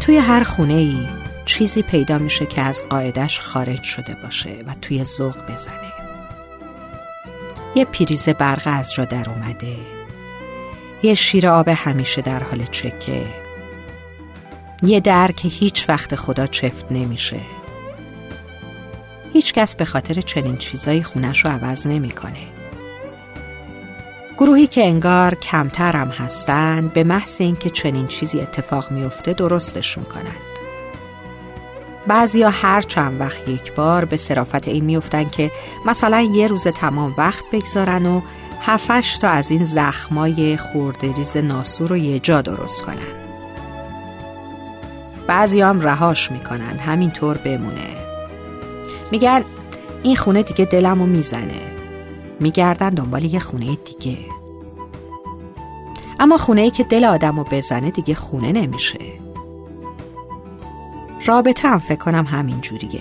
توی هر خونه‌ای چیزی پیدا میشه که از قاعدش خارج شده باشه و توی ذوق بزنه. یه پریز برق از جا در اومده، یه شیر آب همیشه در حال چکه، یه در که هیچ وقت خدا چفت نمیشه. هیچ کس به خاطر چنین چیزایی خونش رو عوض نمیکنه. گروهی که انگار کمتر هم هستن به محض اینکه چنین چیزی اتفاق میفته درستش میکنند. بعضیا هر چند وقت یک بار به صرافت این میفتن که مثلا یه روز تمام وقت بگذارن و 7-8 تا از این زخمای خوردریز ناسور رو یه جا درست کنن. بعضیا هم رهاش میکنن همینطور بمونه. میگن این خونه دیگه دلمو میزنه. میگردن دنبال یه خونه دیگه. اما خونه‌ای که دل آدمو بزنه دیگه خونه نمیشه. رابطه هم فکر کنم همین جوریه.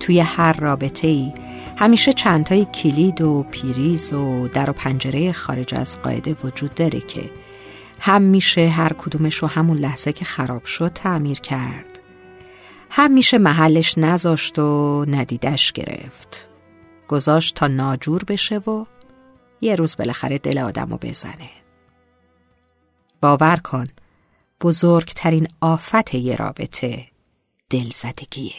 توی هر رابطه‌ای همیشه چندتای کلید و پریز و در و پنجره خارج از قاعده وجود داره که هم میشه هر کدومش رو همون لحظه که خراب شد تعمیر کرد، هم میشه محلش نذاشت و ندیدش گرفت، گذاشت تا ناجور بشه و یه روز بالاخره دل آدمو بزنه. باور کن بزرگترین آفت یه رابطه دلزدگیه.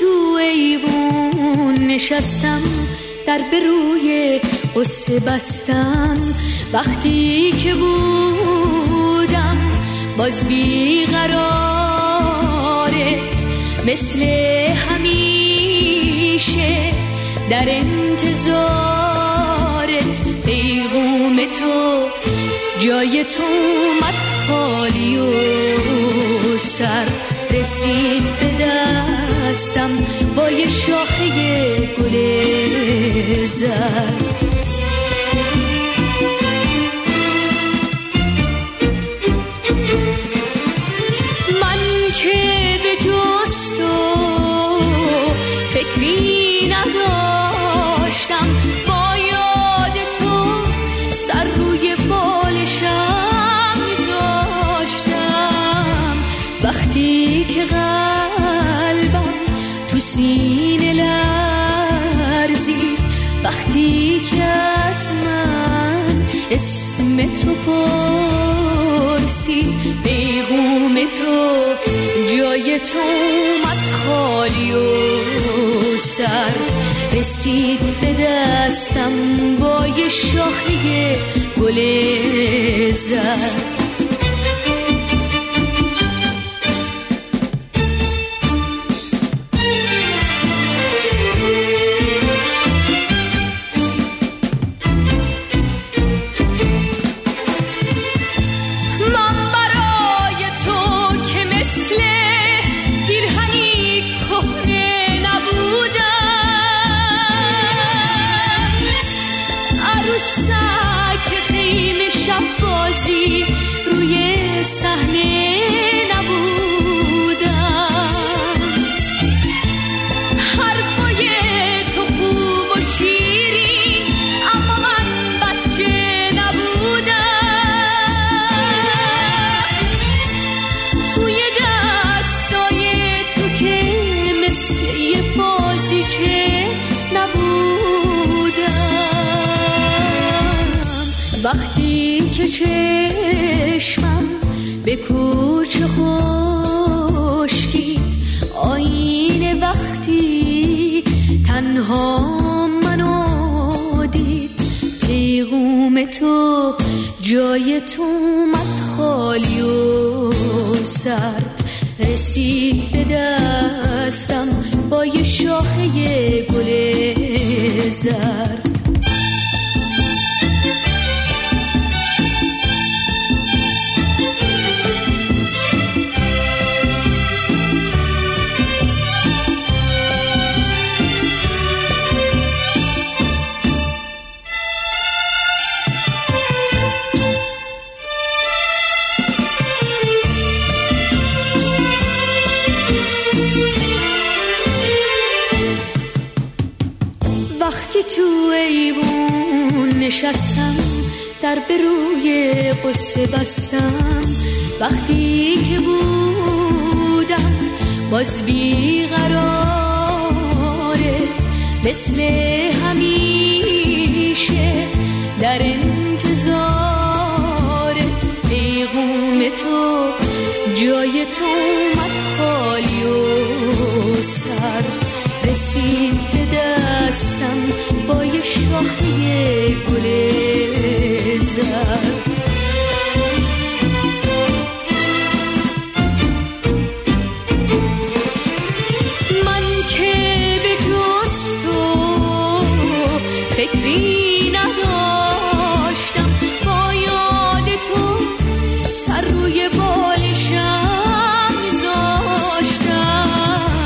تو ایوون نشستم، در بروی قصه بستم، وقتی که بودم باز بیقرارت، مثل همیشه در انتظارت، پیغوم تو جای تو اومد خالی و سرد، رسید به دستم با یه شاخه گل زرد. من که به جز تو فکری نداشتم، با یاد تو سر روی بالشم میذاشتم، وقتی که قلبم تو سینه لرزید، وقتی که از من اسم تو پرسی، پیغوم تو جای تو اومد خالی و سر، رسید به دستم با یه شاخه گل زرد. وقتی که چشمم به کوچه خود جای تو اومد خالی و سرد، رسید به دستم با یه شاخه گل زرد. تو ایوون نشستم، در به روی قصه بستم. وقتی که بودم باز بیقرارت، مثل همیشه در انتظارت. پیغوم تو جای تو اومد خالی و سرد، رسید به دستم با یه شاخه گل زرد. من که به جز تو فکری نداشتم، با یاد تو سر روی بالشم میذاشتم.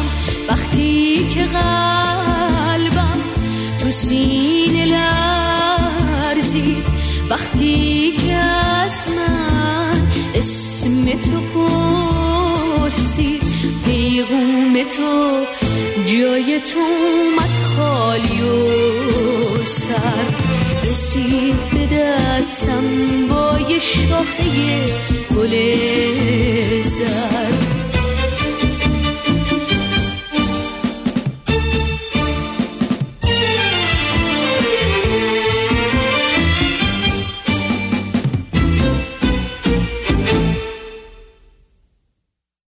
وقتی که قلبم تو سینه لرزید، وقتی که از من اسم تو پرسید. پیغوم تو جای تو اومد خالی و سرد، رسید به دستم با یه شاخه گل